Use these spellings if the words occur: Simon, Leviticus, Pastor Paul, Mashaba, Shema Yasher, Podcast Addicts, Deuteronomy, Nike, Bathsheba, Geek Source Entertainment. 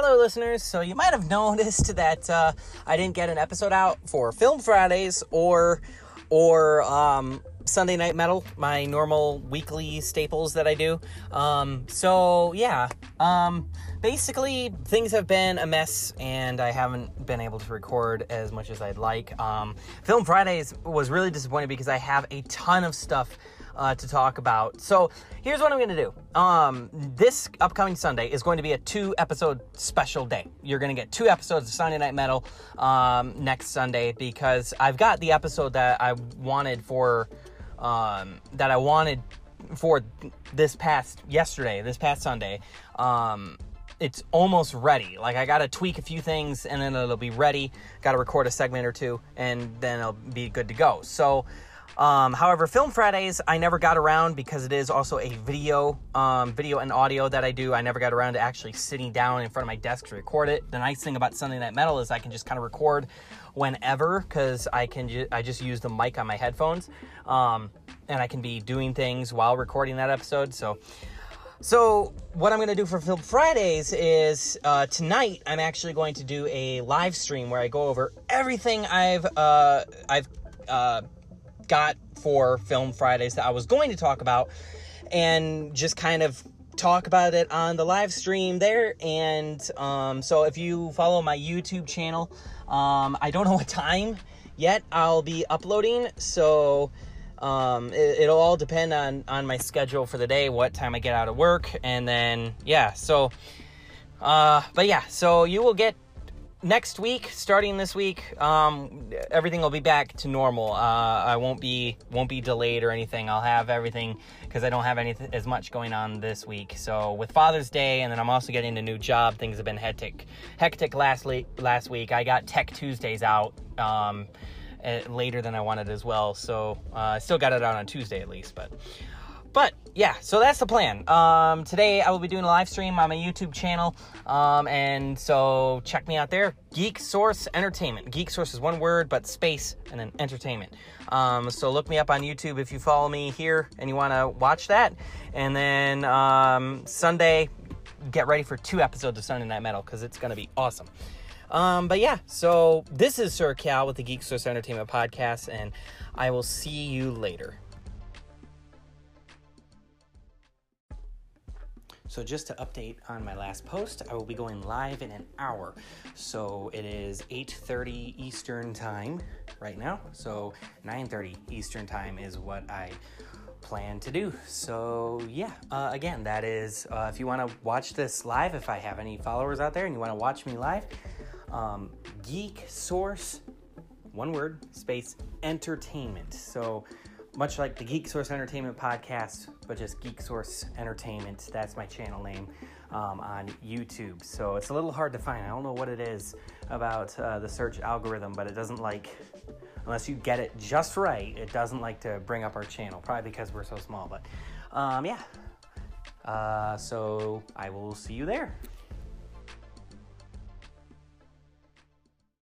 Hello, listeners. So you might have noticed that I didn't get an episode out for Film Fridays or Sunday Night Metal, my normal weekly staples that I do. Basically, things have been a mess, and I haven't been able to record as much as I'd like. Film Fridays was really disappointing because I have a ton of stuff to talk about. So here's what I'm going to do. This upcoming Sunday is going to be a 2-episode special day. You're going to get 2 episodes of Sunday Night Metal next Sunday, because I've got the episode that I wanted for this past Sunday. It's almost ready. Like, I got to tweak a few things and then it'll be ready. Got to record a segment or two and then it'll be good to go. So however, Film Fridays, I never got around, because it is also a video and audio that I do. I never got around to actually sitting down in front of my desk to record it. The nice thing about Sunday Night Metal is I can just kind of record whenever, because I just use the mic on my headphones, and I can be doing things while recording that episode. So what I'm going to do for Film Fridays is tonight I'm actually going to do a live stream where I go over everything I've got for Film Fridays that I was going to talk about, and just kind of talk about it on the live stream there. And so if you follow my YouTube channel, I don't know what time yet I'll be uploading, so it'll all depend on my schedule for the day, what time I get out of work, and then so you will get next week, starting this week, everything will be back to normal. I won't be delayed or anything. I'll have everything, because I don't have as much going on this week. So with Father's Day, and then I'm also getting a new job, things have been hectic last week. I got Tech Tuesdays out later than I wanted as well. So I still got it out on Tuesday at least, but yeah, so that's the plan. Today I will be doing a live stream on my YouTube channel, and so check me out there. Geek Source Entertainment. Geek Source is one word, but space and then entertainment. So look me up on YouTube if you follow me here and you want to watch that. And then Sunday, get ready for 2 episodes of Sunday Night Metal, because it's going to be awesome. So this is Sir Cal with the Geek Source Entertainment Podcast, and I will see you later. So just to update on my last post, I will be going live in an hour. So it is 8:30 Eastern time right now. So 9:30 Eastern time is what I plan to do. So again, that is, if you want to watch this live, if I have any followers out there and you want to watch me live, Geek Source, one word, space, entertainment. So much like the Geek Source Entertainment Podcast, but just Geek Source Entertainment. That's my channel name on YouTube. So it's a little hard to find. I don't know what it is about the search algorithm, but it doesn't like, unless you get it just right, it doesn't like to bring up our channel, probably because we're so small. But so I will see you there.